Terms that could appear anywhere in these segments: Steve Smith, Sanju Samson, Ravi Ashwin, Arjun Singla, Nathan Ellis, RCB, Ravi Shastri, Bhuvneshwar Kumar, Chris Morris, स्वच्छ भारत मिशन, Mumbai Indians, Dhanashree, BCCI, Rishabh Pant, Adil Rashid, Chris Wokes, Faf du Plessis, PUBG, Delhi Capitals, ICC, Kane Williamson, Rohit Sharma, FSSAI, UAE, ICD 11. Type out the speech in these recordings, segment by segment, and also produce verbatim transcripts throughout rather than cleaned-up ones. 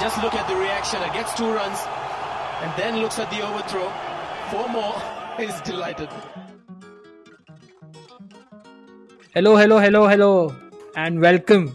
Just look at the reaction. It gets two runs and then looks at the overthrow. Four more. He's delighted. Hello, hello, hello, hello, and welcome.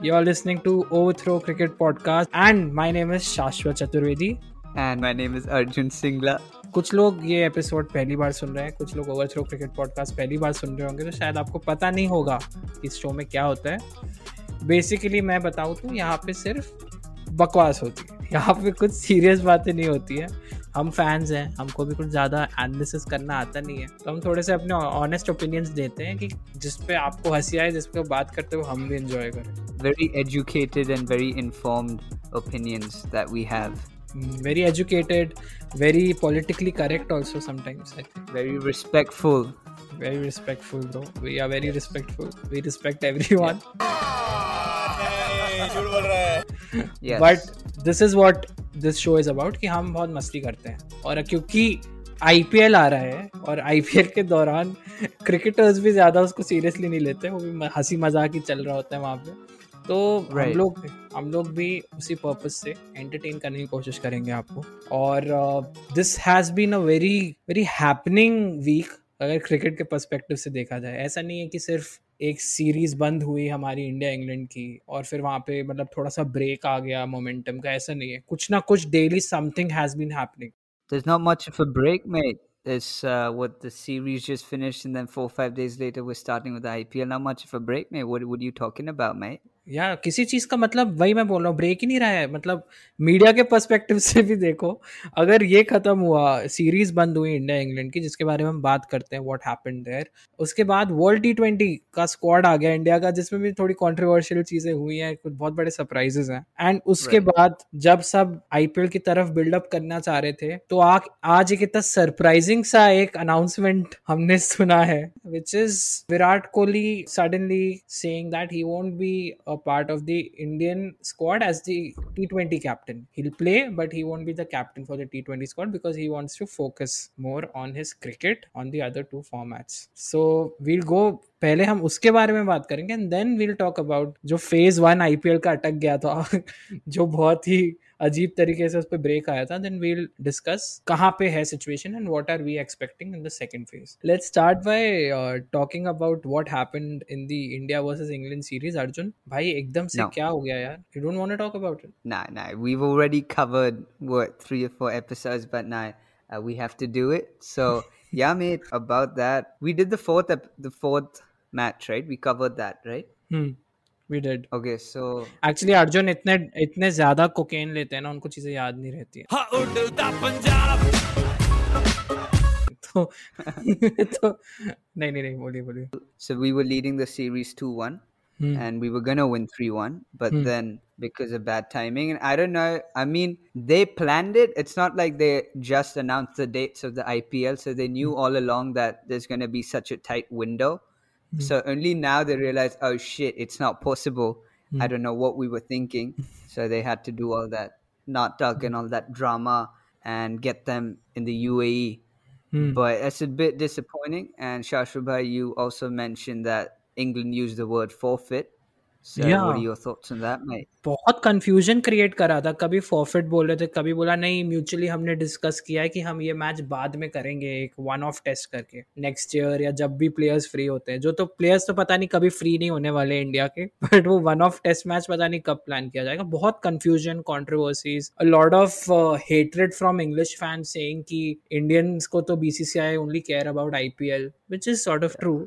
You're listening to Overthrow Cricket Podcast, and my name is Shashwat Chaturvedi. And my name is Arjun Singla. कुछ लोग ये episode पहली बार सुन रहे हैं, कुछ लोग overthrow cricket podcast पहली बार सुन रहे होंगे, तो शायद आपको पता नहीं होगा इस शो में क्या होता है. बेसिकली मैं बताऊँ तो यहाँ पे सिर्फ बकवास होती है, यहाँ पे कुछ सीरियस बातें नहीं होती है. हम फैंस हैं, हमको भी कुछ ज़्यादा एनालिसिस करना आता नहीं है, तो हम थोड़े से अपने ऑनेस्ट ओपिनियंस देते हैं कि जिस पे आपको हंसी आए, जिस पे बात करते हुए हम भी एंजॉय करें. Very educated and very informed opinions that we have. Very educated, very politically correct also sometimes, I think. Very respectful. Very respectful though. We are very yes. respectful. We respect everyone. Yes. But this is what this show is about, कि हम बहुत मस्ती करते हैं. और क्योंकि आई P L आ रहा है और आई पी एल के दौरान क्रिकेटर्स भी ज़्यादा उसको सीरियसली नहीं लेते, वो भी हंसी मजाक ही चल रहा होता है वहाँ पे. तो right. हम लोग हम लोग भी उसी पर्पस से एंटरटेन करने की कोशिश करेंगे आपको. और this has been a very very happening week अगर क्रिकेट के पर्सपेक्टिव से देखा जाए. ऐसा नहीं है कि सिर्फ एक सीरीज बंद हुई हमारी इंडिया इंग्लैंड की और फिर वहाँ पे मतलब थोड़ा सा ब्रेक आ गया मोमेंटम का, ऐसा नहीं है. कुछ ना कुछ daily something has been happening. There's not much of a break, mate. It's uh, what the series just finished, and then four five days later we're starting with the I P L. Not much of a break, mate. What what are you talking about, mate? Yeah, किसी चीज़ का मतलब वही मैं बोल रहा हूँ, break ही नहीं रहा है. मतलब मीडिया के पर्सपेक्टिव से भी देखो, अगर ये ख़त्म हुआ, सीरीज़ बंद हुई इंडिया इंग्लैंड की जिसके बारे में हम बात करते हैं, व्हाट हैपेंड देयर. उसके बाद वर्ल्ड टी ट्वेंटी का स्क्वाड आ गया इंडिया का, जिसमें भी थोड़ी कॉन्ट्रोवर्शियल चीज़ें हुई हैं, कुछ बहुत बड़े सरप्राइजेज हैं. एंड उसके right. बाद जब सब आई पी एल की तरफ बिल्डअप करना चाह रहे थे, तो आ, आज एक इतना सरप्राइजिंग सा एक अनाउंसमेंट हमने सुना है, which is Virat Kohli suddenly saying that he won't be a part of the Indian squad as the T twenty captain. He'll play, but he won't be the captain for the T twenty squad because he wants to focus more on his cricket, on the other two formats. So we'll go, पहले हम उसके बारे में बात करेंगे and then we'll talk about जो phase one I P L का अटक गया था, जो बहुत ही अजीब तरीके से उस पर ब्रेक आया था. देन वील डिस्कस कहाँ पे है situation and what are we expecting in the second phase. Let's start by talking about what happened in the India versus England series. Arjun भाई एकदम से no. क्या हो गया यार? You don't want to talk about it? ना ना, we have already covered what three और four episodes, but now we have to do it. So या mate about that we did the fourth the fourth match, right? We covered that, right? Hmm We did. Okay, so actually Arjun इतने इतने ज्यादा cocaine लेते हैं ना, उनको चीजें याद नहीं रहती है. हाँ, उड़ता पंजाब. तो तो नहीं नहीं नहीं बोलिए बोलिए. So we were leading the series two one hmm. and we were gonna win three one, but hmm. then because of bad timing and I don't know. I mean, they planned it. It's not like they just announced the dates of the I P L, so they knew hmm. all along that there's gonna be such a tight window. Mm. So only now they realize, oh shit, it's not possible. Mm. I don't know what we were thinking. So they had to do all that not talk and all that drama and get them in the U A E. Mm. But it's a bit disappointing. And Shashwat, you also mentioned that England used the word forfeit. So yeah. What are your thoughts on that, mate? बहुत confusion create कर रहा था. कभी forfeit बोल रहे थे, कभी बोला नहीं mutually हमने discuss किया है कि हम ये match बाद में करेंगे, एक one-off test करके next year या जब भी players free होते हैं. जो तो players तो पता नहीं कभी free नहीं होने वाले इंडिया के, but वो one-off test match पता नहीं कब plan किया जाएगा. बहुत confusion, controversies, a lot of uh, hatred from English fans saying कि Indians को तो B C C I only care about I P L, which is sort of true.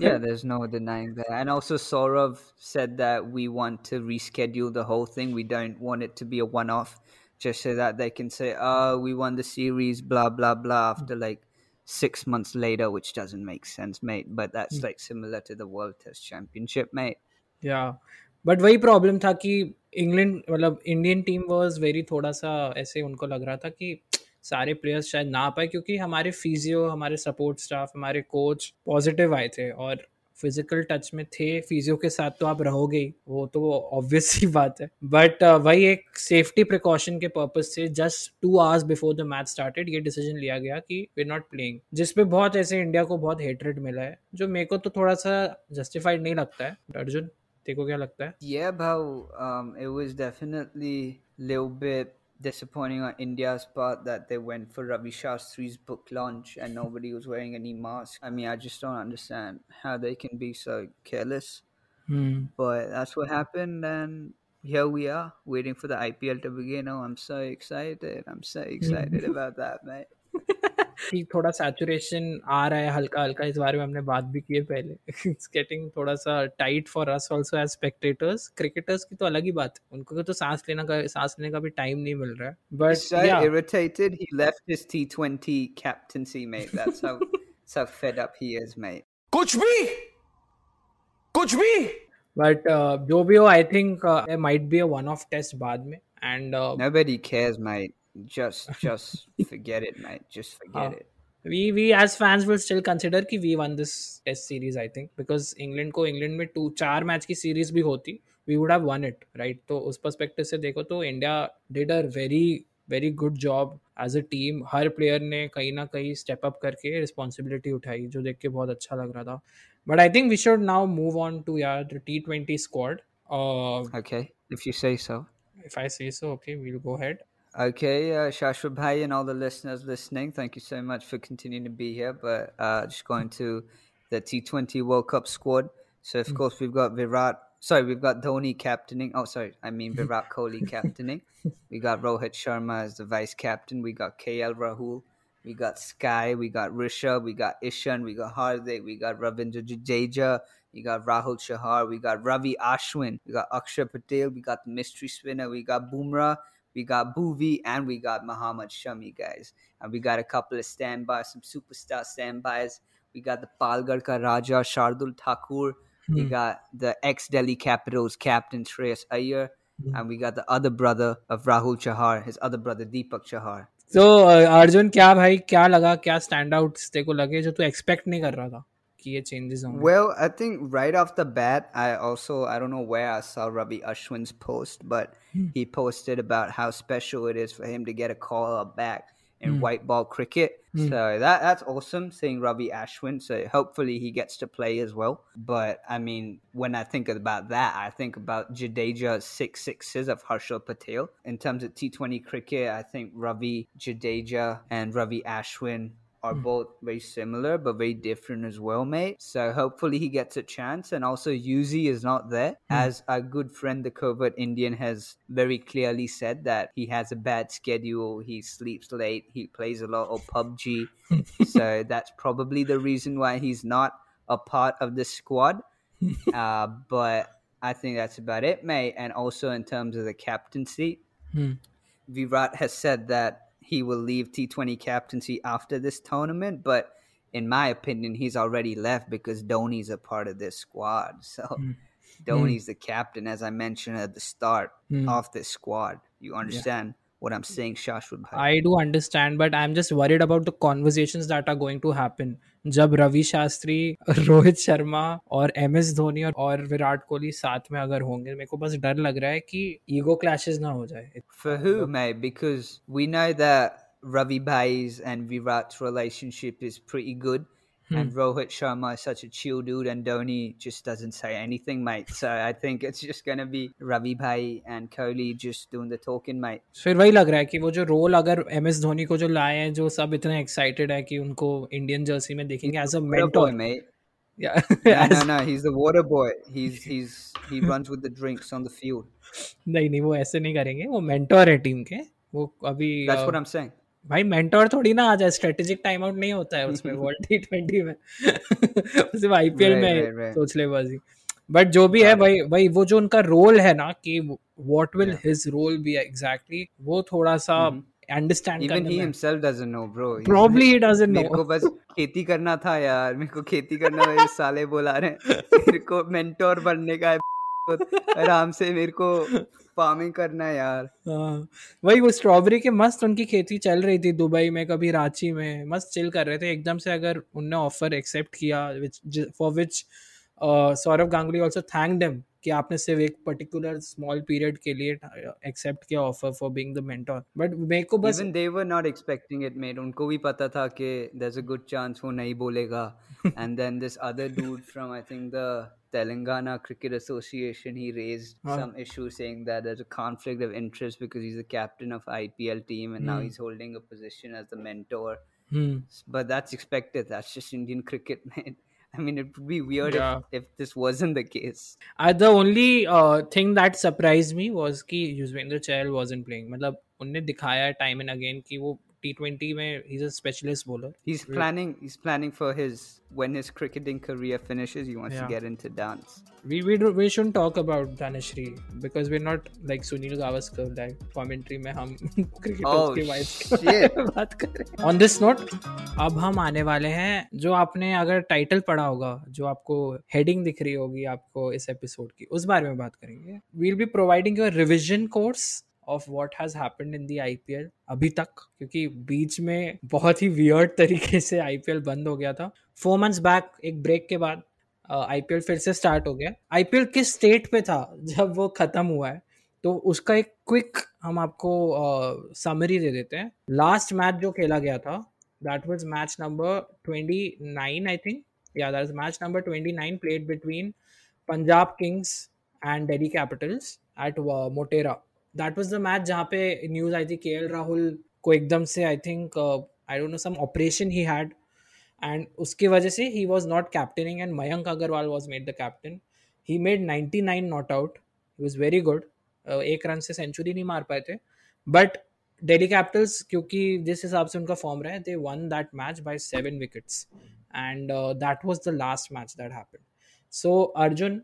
Yeah, there's no denying that. And also Saurav said that we want to reschedule the whole thing. We don't want it to be a one-off, just so that they can say, oh, we won the series, blah, blah, blah, after like six months later, which doesn't make sense, mate. But that's like similar to the World Test Championship, mate. Yeah. But वही problem था कि England, मतलब Indian team was very थोड़ा सा ऐसे उनको लग रहा था कि सारे प्लेयर्स शायद ना पाए, क्योंकि हमारे फिजियो, हमारे सपोर्ट स्टाफ, हमारे कोच पॉजिटिव आए थे और फिजिकल टच में थे. फिजियो के साथ तो आप रहोगे ही, वो तो ऑब्वियस ही बात है. बट uh, वही एक सेफ्टी प्रिकॉशन के पर्पज से just two hours before the match started ये डिसीजन लिया गया कि वी आर नॉट प्लेइंग, जिसपे बहुत ऐसे इंडिया को बहुत हेटरेट मिला है, जो मेरे को तो थोड़ा सा जस्टिफाइड नहीं लगता है. अर्जुन, तेरे को क्या लगता है? Yeah, bro, um, it was definitely little bit disappointing on India's part that they went for Ravi Shastri's book launch and nobody was wearing any mask. I mean, I just don't understand how they can be so careless. Mm. But that's what happened, and here we are waiting for the I P L to begin. Oh, I'm so excited. I'm so excited about that, mate. थोड़ा saturation आ रहा है हल्का हल्का, इस बारे में हमने बात भी की है पहले. इट्स गेटिंग थोड़ा सा tight for us also as spectators. Cricketers की तो अलग ही बात है, उनको तो सांस लेना का सांस लेने का भी टाइम नहीं मिल रहा है. But irritated he left his T twenty captaincy, mate. That's how so fed up he is, mate. कुछ भी कुछ भी बट जो भी हो, I think there might be a one off test बाद में, and nobody cares, mate. Just, just forget it, mate. Just forget oh. it. We, we as fans will still consider कि we won this test series, I think, because England को England में two, चार match की series भी होती, we would have won it, right? तो उस perspective से देखो तो India did a very, very good job as a team. Her player ने कहीं ना कहीं step up करके responsibility उठाई, जो देख के बहुत अच्छा लग रहा था. But I think we should now move on to यार the T twenty squad. Uh, okay, if you say so. If I say so, okay, we'll go ahead. Okay, uh, Shashwat Bhai and all the listeners listening, thank you so much for continuing to be here. But uh, just going to the T twenty World Cup squad. So, of mm-hmm. course, we've got Virat. Sorry, we've got Dhoni captaining. Oh, sorry, I mean Virat Kohli captaining. We got Rohit Sharma as the vice captain. We got K L Rahul. We got Sky. We got Rishabh. We got Ishan. We got Hardik. We got Ravindra Jadeja. We got Rahul Chahar. We got Ravi Ashwin. We got Akshar Patel. We got the mystery spinner. We got Bumrah. We got Bhuvi and we got Muhammad Shami, guys. And we got a couple of standbys, some superstar standbys. We got the Palgarh ka Raja, Shardul Thakur. Hmm. We got the ex-Delhi Capitals captain, Shreyas Iyer. Hmm. And we got the other brother of Rahul Chahar, his other brother, Deepak Chahar. So, uh, Arjun, क्या भाई, क्या लगा, क्या standouts तेरे को लगे जो तू expect नहीं कर रहा था? Changes on well, I think right off the bat, I also, I don't know where I saw Ravi Ashwin's post, but mm. he posted about how special it is for him to get a call up back in mm. white ball cricket. Mm. So that that's awesome, seeing Ravi Ashwin. So hopefully he gets to play as well. But I mean, when I think about that, I think about Jadeja's six sixes of Harshal Patel. In terms of T twenty cricket, I think Ravi Jadeja and Ravi Ashwin are both very similar but very different as well, mate. So hopefully he gets a chance. And also Yuzi is not there. Mm. As our good friend, the covert Indian, has very clearly said that he has a bad schedule. He sleeps late. He plays a lot of P U B G. So that's probably the reason why he's not a part of the squad. Uh, but I think that's about it, mate. And also in terms of the captaincy, mm. Virat has said that he will leave T twenty captaincy after this tournament, but in my opinion, he's already left because Dhoni's a part of this squad. So mm. Dhoni's mm. the captain, as I mentioned at the start, mm. of this squad. You understand yeah. what I'm saying, Shashwat Bhai? I do understand, but I'm just worried about the conversations that are going to happen. जब रवि शास्त्री, रोहित शर्मा और M S Dhoni और, और विराट कोहली साथ में अगर होंगे, मेरे को बस डर लग रहा है कि ईगो क्लैशेस ना हो जाए. For who, mate? Because we know that Ravi Bhai's and Virat's relationship is pretty good. Hmm. And Rohit Sharma is such a chill dude, and Dhoni just doesn't say anything, mate. So I think it's just going to be Ravi Bhai and Kohli just doing the talking, mate. फिर वही लग रहा है कि वो जो role अगर M S Dhoni को जो लाए हैं, जो सब इतने एक्साइटेड है कि उनको इंडियन जर्सी में देखेंगे as a mentor, mate. Yeah. no, no, no. He's the water boy. He's he's he runs with the drinks on the field. नहीं नहीं वो ऐसे नहीं करेंगे. वो मेंटोर है टीम के. वो अभी. That's what I'm saying. भाई मेंटोर थोड़ी ना आ जाए. स्ट्रेटेजिक टाइम आउट नहीं होता है उसमें वर्ल्ड टी ट्वेंटी में. सिर्फ आईपीएल में सोच ले बाजी. बट जो भी है भाई भाई वो जो उनका रोल है ना कि what will his role be exactly, वो थोड़ा सा अंडरस्टैंड करना. Even he himself doesn't know, bro. Probably he doesn't know. मेरे को बस खेती करना था यार, मेरे को खेती करना है. साले बुला रहे हैं मेरे को मेंटोर बनने का. आराम से मेरे को फार्मिंग करना है यार. हाँ वही, वो स्ट्रॉबेरी के मस्त उनकी खेती चल रही थी दुबई में, कभी रांची में, मस्त चिल कर रहे थे. एकदम से अगर उनने ऑफर एक्सेप्ट किया, for which Saurav Ganguly also thank them कि आपने सिर्फ एक पर्टिकुलर स्मॉल पीरियड के लिए एक्सेप्ट किया offer for being the mentor, but मेरे को बस even they were not expecting it mate, उनको भी पता था कि there is a good chance वो नहीं बोलेगा. And then this other dude from I think the Telangana Cricket Association, he raised huh. some issue saying that there's a conflict of interest because he's the captain of I P L team and mm. now he's holding a position as the mentor. Mm. But that's expected. That's just Indian cricket, man. I mean, it would be weird yeah. if, if this wasn't the case. Uh, the only uh, thing that surprised me was that Yuzvendra Chahal wasn't playing. Matlab, unne dikhaya time and again ki wo T twenty mein he's a specialist bowler. He's planning he's planning for his when his cricketing career finishes, he wants yeah. to get into dance. We we do, we shouldn't talk about Dhanashree because we're not like Sunil Gavaskar like commentary mein hum cricketers ke wife baat kar rahe hain. On this note, ab hum aane wale hain जो आपने अगर title पढ़ा होगा, जो आपको heading दिख रही होगी आपको इस एपिसोड की, उस बारे में बात करेंगे. We will be providing you a revision course of what has happened in the I P L अभी तक, क्योंकि बीच में बहुत ही वियर्ड तरीके से I P L बंद हो गया था. फोर मंथ्स बैक एक ब्रेक के बाद I P L फिर से स्टार्ट हो गया. I P L किस स्टेट पे था जब वो ख़त्म हुआ है, तो उसका एक क्विक हम आपको समरी uh, दे देते हैं. लास्ट मैच जो खेला गया था that was match number twenty nine I think, या that was match number twenty nine played between Punjab Kings and Delhi Capitals at Motera. That was the match जहाँ पे न्यूज़ आई थी के एल राहुल को एकदम से I think I don't know some operation he had and उसकी वजह से he was not captaining and Mayank Agarwal was made the captain. He made ninety nine not out, he was very good. एक run से century नहीं मार पाए थे, but Delhi Capitals क्योंकि जिस हिसाब से उनका फॉर्म रहा है they won that match by seven wickets and that was the last match that happened. So Arjun,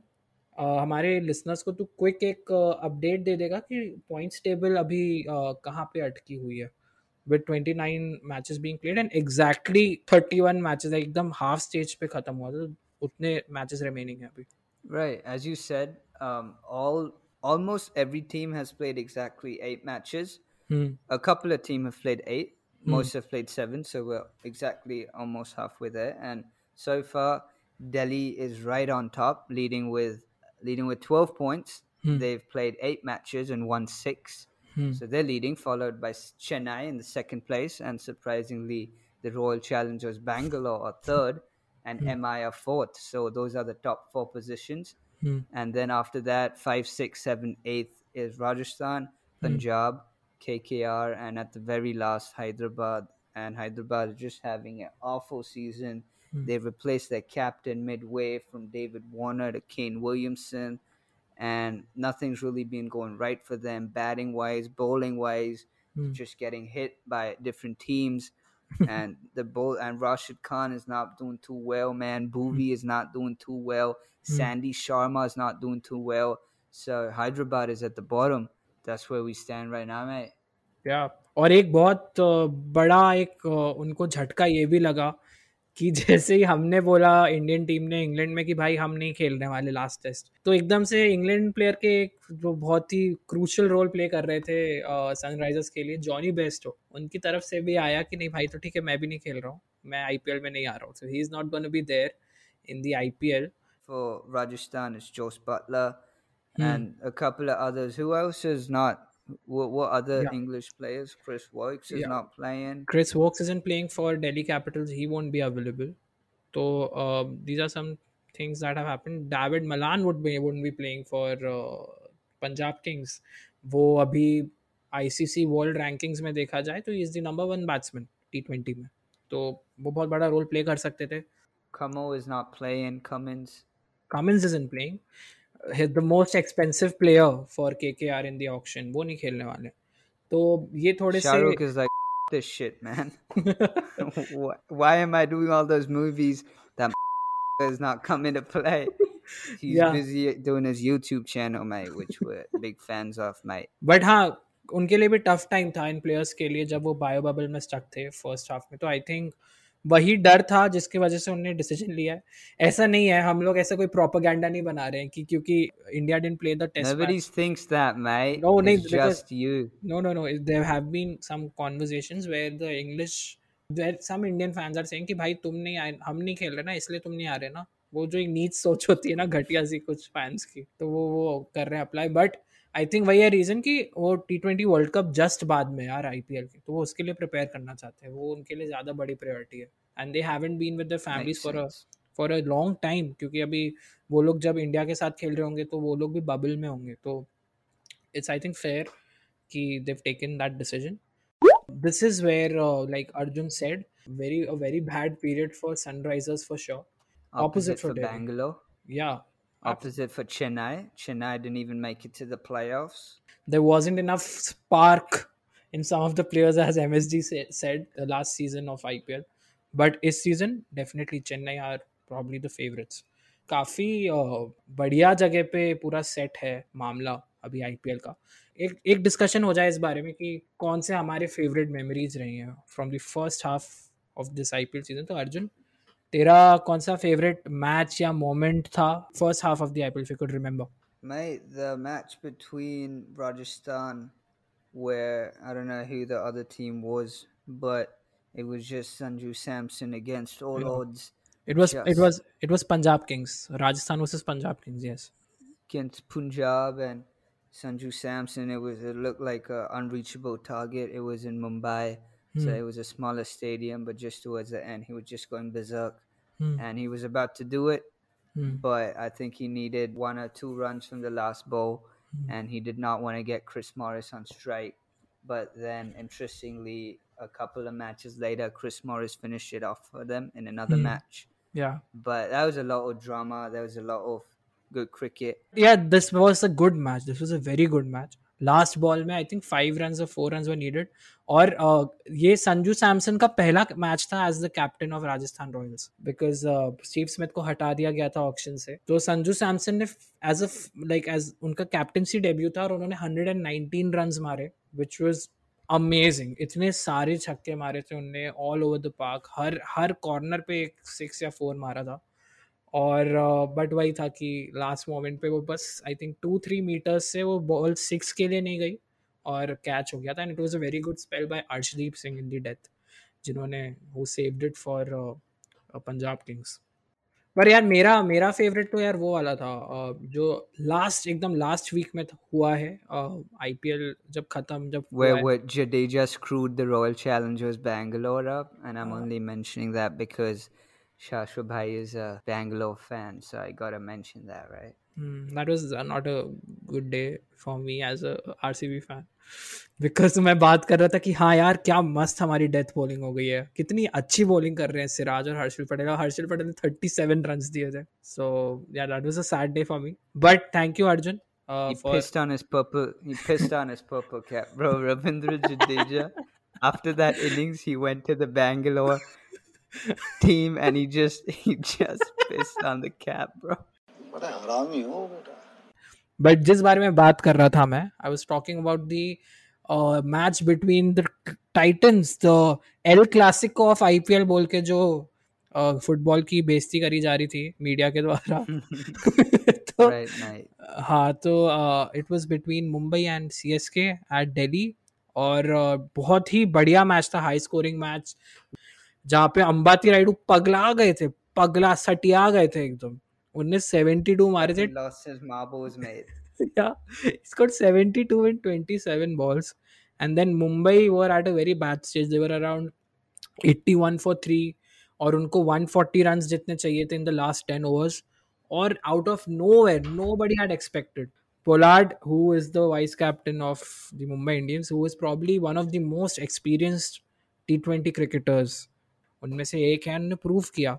Uh, हमारे लिसनर्स को तू क्विक एक अपडेट uh, दे देगा कि पॉइंट्स टेबल अभी uh, कहाँ पे अटकी हुई है with twenty nine matches being played and exactly thirty one matches, एकदम हाफ स्टेज पे खत्म हुआ था, उतने मैचेस रिमेनिंग है अभी. Right, as you said, all almost every team has played exactly eight matches. A couple of team have played eight, most have played seven, so we are exactly almost half way there and so far Delhi is right on top, leading with leading with twelve points. hmm. They've played eight matches and won six. hmm. So they're leading, followed by Chennai in the second place, and surprisingly the Royal Challengers Bangalore are third and hmm. M I are fourth. So those are the top four positions. hmm. And then after that five, six, seven, eight is Rajasthan, Punjab, hmm. K K R, and at the very last Hyderabad. And Hyderabad is just having an awful season. They replaced their captain midway from David Warner to Kane Williamson, and nothing's really been going right for them batting-wise, bowling-wise, mm. just getting hit by different teams. and the bowl and Rashid Khan is not doing too well, man. Bhuvi mm. is not doing too well. Mm. Sandy Sharma is not doing too well. So Hyderabad is at the bottom. That's where we stand right now, mate. Yeah, और एक बहुत बड़ा एक उनको झटका ये भी लगा कि जैसे ही हमने बोला इंडियन टीम ने इंग्लैंड में कि भाई हम नहीं खेलने वाले लास्ट टेस्ट, तो एकदम से इंग्लैंड प्लेयर के जो बहुत ही क्रूशियल रोल प्ले कर रहे थे सनराइजर्स के लिए, जॉनी बेस्टो, उनकी तरफ से भी आया कि नहीं भाई तो ठीक है मैं भी नहीं खेल रहा हूँ, मैं आईपीएल में नहीं आ रहा हूँ. So he is not gonna be there in the IPL for Rajasthan. Is Jos Buttler and a couple of others. Who else is not What, what other yeah. English players? Chris Wokes is yeah. not playing. Chris Wokes isn't playing for Delhi Capitals. He won't be available. So uh, these are some things that have happened. David Malan would be wouldn't be playing for uh, Punjab Kings. वो अभी I C C World Rankings में देखा जाए तो he is the number one batsman T twenty में. तो वो बहुत बड़ा रोल प्ले कर सकते थे. Camo is not playing. Cummins. Cummins isn't playing. He's the most expensive player for K K R in the auction. वो नहीं खेलने वाले, तो ये थोड़े से Shahrukh is like this shit, man. Why am I doing all those movies that is not coming to play? He's yeah. busy doing his YouTube channel, mate, which we're big fans of, mate. But हाँ, उनके लिए भी tough time था इन players के लिए जब वो bio bubble में stuck थे first half में. तो I think वही डर था जिसकी वजह से उन्होंने डिसीजन लिया है. ऐसा नहीं है, हम लोग ऐसा कोई प्रोपेगेंडा नहीं बना रहे हैं कि क्योंकि India didn't play the test. Nobody thinks that, mate. No, it's because, just you. No, no, no. There have been some conversations where the English, where some Indian fans are saying कि भाई तुम नहीं, हम नहीं खेल रहे ना, इसलिए तुम नहीं आ रहे ना. वो जो एक नीच सोच होती है ना घटिया सी कुछ फैंस की, तो वो वो कर रहे हैं अप्लाई। बट आई थिंक वही है रीज़न कि वो T twenty world cup just बाद में यार आईपीएल के, तो वो उसके लिए प्रिपेयर करना चाहते हैं, वो उनके लिए ज़्यादा बड़ी प्रायोरिटी है। And they haven't been with their families for a for a long time, क्योंकि अभी वो लोग जब इंडिया के साथ खेल रहे होंगे तो वो लोग भी बबल में होंगे। तो इट्स आई थिंक फेयर कि they've taken that decision. This is where, uh, like Arjun said, very a very bad period for Sunrisers for sure. Opposite, Opposite for, for Bangalore. Yeah. Opposite for Chennai. Chennai didn't even make it to the playoffs. There wasn't enough spark in some of the players, as M S D say, said the last season of I P L. But this season, definitely Chennai are probably the favorites. काफ़ी बढ़िया जगह पे पूरा set है मामला अभी IPL का। एक एक डिस्कशन हो जाए इस बारे में कि कौन से हमारे फेवरेट मेमोरीज रही हैं from the first half of this IPL season. तो अर्जुन, तेरा कौन सा फेवरेट मैच या मोमेंट था first half of the IPL if you could remember? मैं the match between Rajasthan where I don't know who the other team was but it was just Sanju Samson against all odds. It was yes. it was it was Punjab Kings, Rajasthan versus Punjab Kings, yes. Against Punjab and Sanju Samson, it was it looked like an unreachable target. It was in Mumbai, hmm. so it was a smaller stadium. But just towards the end, he was just going berserk, hmm. and he was about to do it. Hmm. But I think he needed one or two runs from the last ball, hmm. and he did not want to get Chris Morris on strike. But then, interestingly, a couple of matches later, Chris Morris finished it off for them in another mm. match. Yeah. But that was a lot of drama. There was a lot of good cricket. Yeah, this was a good match. This was a very good match. Last ball में I think five runs or four runs were needed. और uh, ये संजू सैमसन का पहला match था as the captain of Rajasthan Royals because uh, Steve Smith को हटा दिया गया था ऑक्शन से। तो संजू सैमसन ने as a like as उनका captaincy debut था और उन्होंने one hundred nineteen runs मारे, which was अमेजिंग। इतने सारे छक्के मारे थे उनने ऑल ओवर द पार्क, हर हर कॉर्नर पे एक सिक्स या फोर मारा था। और बट वही था कि लास्ट मोमेंट पे वो बस I think two three metres से वो बॉल सिक्स के लिए नहीं गई और कैच हो गया था। And it was a very good spell by Arshdeep Singh in the death, जिन्होंने वो saved it for Punjab Kings. पर यार मेरा मेरा फेवरेट तो यार वो वाला था जो लास्ट एकदम लास्ट वीक में हुआ है आईपीएल जब खत्म जब where where Jadeja screwed the Royal Challengers Bangalore up, and I'm only mentioning that because Shashwat bhai is a Bangalore fan, so I gotta mention that, right? Mm, that was not a good day for me as a R C B fan because मैं बात कर रहा था कि हाँ यार क्या मस्त हमारी डेथ बॉलिंग हो गई है, कितनी अच्छी बॉलिंग कर रहे हैं सिराज और हर्षल पटेल। और हर्षल पटेल ने thirty-seven रन्स दिए थे, so yeah, that was a sad day for me. But thank you Arjun. Uh, he for... pissed on his purple. He pissed on his purple cap, bro. Ravindra Jadeja. After that innings, he went to the Bangalore team and he just he just pissed on the cap, bro. बड़ा हरामी हो बेटा। But जिस बारे में बात कर रहा था मैं, I was talking about the match between the Titans, the El Clasico of IPL बोल के जो फुटबॉल uh, की बेइज्जती करी जा रही थी मीडिया के द्वारा। तो right, nice. हाँ, तो it was between Mumbai and CSK at Delhi और uh, बहुत ही बढ़िया मैच था, हाई स्कोरिंग मैच जहाँ पे अंबाती राइडू पगला गए थे, पगला सटिया गए थे एकदम। seventy-two मारे थे। yeah, scored seventy-two in twenty-seven balls, and then Mumbai were at a very bad stage. They were around eighty-one for three, और उनको one hundred forty runs जितने चाहिए थे in the last ten overs, और out of nowhere, nobody had expected. Pollard, who is the vice captain of the Mumbai Indians, who is probably one of the most experienced T twenty cricketers, उनमें से एक है, उन्होंने prove किया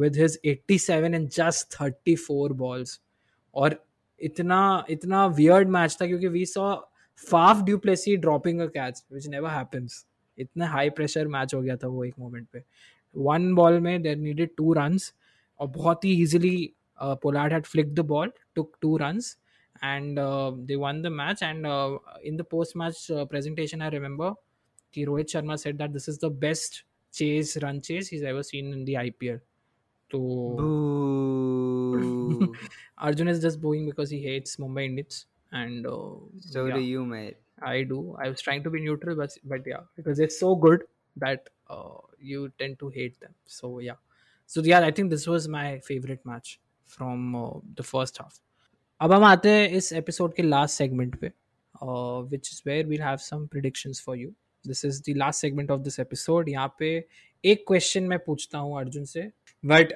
with his eighty-seven and just thirty-four balls. और इतना इतना weird match था क्योंकि we saw Faf du Plessis dropping a catch which never happens. इतना high pressure match हो गया था वो एक moment पे। One ball में they needed two runs और बहुत ही easily uh, Pollard had flicked the ball, took two runs and uh, they won the match. And uh, in the post-match uh, presentation I remember कि Rohit Sharma said that this is the best chase run chase he's ever seen in the I P L. तो Arjun is just booing because he hates Mumbai Indians and uh, so yeah. do you, mate. I do. I was trying to be neutral, but but yeah, because it's so good that uh, you tend to hate them. So yeah, So yeah, I think this was my favorite match from uh, the first half. अब हम आते हैं इस episode के last segment पे, which is where we'll have some predictions for you. This is the last segment of this episode. यहाँ पे एक क्वेश्चन मैं पूछता हूँ अर्जुन से, बट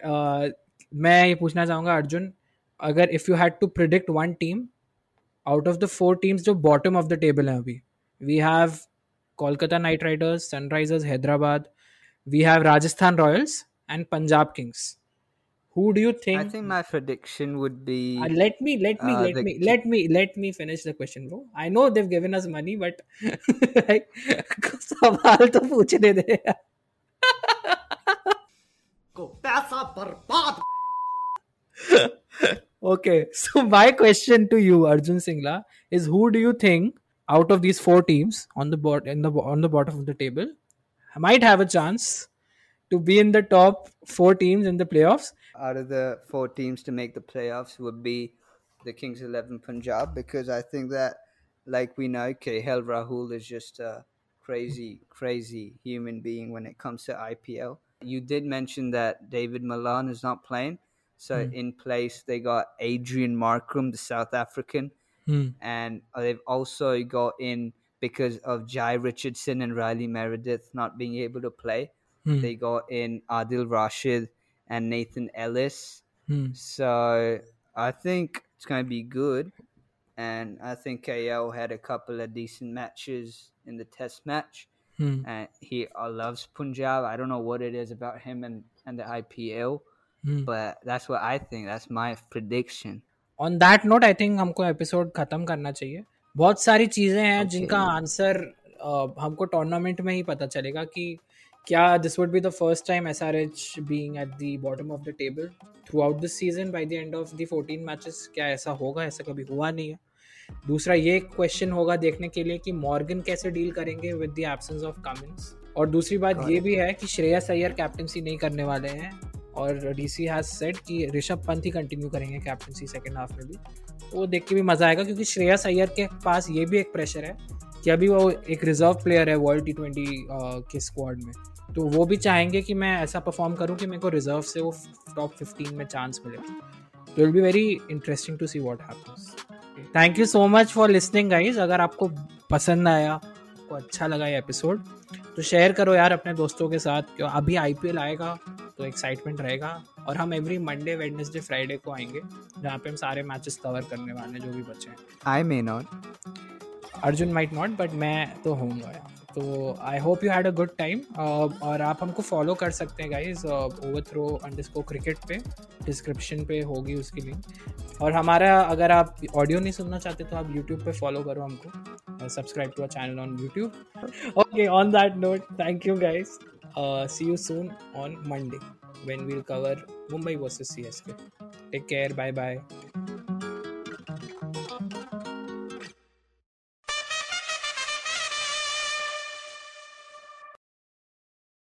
मैं ये पूछना चाहूँगा अर्जुन, अगर if you had to predict one team out of the four teams जो बॉटम ऑफ द टेबल हैं अभी, we have Kolkata Knight Riders, Sunrisers Hyderabad, we have Rajasthan Royals and Punjab Kings. Who do you think? I think my prediction would be... Uh, let me, let me, uh, let the... me, let me, let me finish the question, bro. I know they've given us money, but... like, सवाल तो पूछने दे को पैसा बर्बाद. Okay, so my question to you, Arjun Singla, is who do you think out of these four teams on the board, in the on the bottom of the table, might have a chance to be in the top four teams in the playoffs? Out of the four teams to make the playoffs would be the Kings eleven Punjab, because I think that, like we know, K L Rahul is just a crazy, crazy human being when it comes to I P L. You did mention that David Malan is not playing. So mm. in place, they got Adrian Markram, the South African. Mm. And they've also got in, because of Jai Richardson and Riley Meredith not being able to play, Hmm. they got in Adil Rashid and Nathan Ellis. Hmm. So I think it's going to be good. And I think K L had a couple of decent matches in the test match. Hmm. And he loves Punjab. I don't know what it is about him and, and the I P L. Hmm. But that's what I think. That's my prediction. On that note, I think हमको episode खत्म करना चाहिए. बहुत सारी चीज़ें हैं जिनका answer हमको टूर्नामेंट में ही पता चलेगा कि Yeah, this would be the first time S R H being at the bottom of the table throughout this season. By the end of the fourteen matches, क्या ऐसा होगा? ऐसा कभी हुआ नहीं है. दूसरा ये क्वेश्चन होगा देखने के लिए कि मॉर्गन कैसे डील करेंगे with the absence of Cummins. और दूसरी बात ये भी है कि श्रेयस अय्यर कैप्टनसी नहीं करने वाले हैं और डीसी हैज सेड कि ऋषभ पंत ही कंटिन्यू करेंगे कैप्टनसी सेकेंड हाफ में भी. तो वो देख के भी मज़ा आएगा क्योंकि श्रेयस अय्यर के पास ये भी एक प्रेशर है कि अभी वो एक रिजर्व प्लेयर है वर्ल्ड टी ट्वेंटी के स्क्वाड में, तो वो भी चाहेंगे कि मैं ऐसा परफॉर्म करूं कि मेरे को रिजर्व से वो टॉप फिफ्टीन में चांस मिले. तो will be very interesting to see what happens. Thank you so much for listening guys. अगर आपको पसंद आया, आपको अच्छा लगा ये एपिसोड, तो शेयर करो यार अपने दोस्तों के साथ. अभी आईपीएल आएगा तो एक्साइटमेंट रहेगा और हम एवरी मंडे, वेडनेसडे, फ्राइडे को आएंगे जहाँ पे हम सारे मैचेस कवर करने वाले जो भी बचे हैं. I may not, Arjun might not, but मैं तो होऊंगा. तो I hope you had a good time और आप हमको फॉलो कर सकते हैं गाइज ओवरथ्रो अंडरस्कोर क्रिकेट पे, डिस्क्रिप्शन पे होगी उसकी लिंक. और हमारा, अगर आप ऑडियो नहीं सुनना चाहते तो आप यूट्यूब पे फॉलो करो हमको, subscribe to our channel on YouTube. Okay, on that note, thank you guys. See you soon on Monday when we will cover Mumbai versus C S K. Take care, bye bye.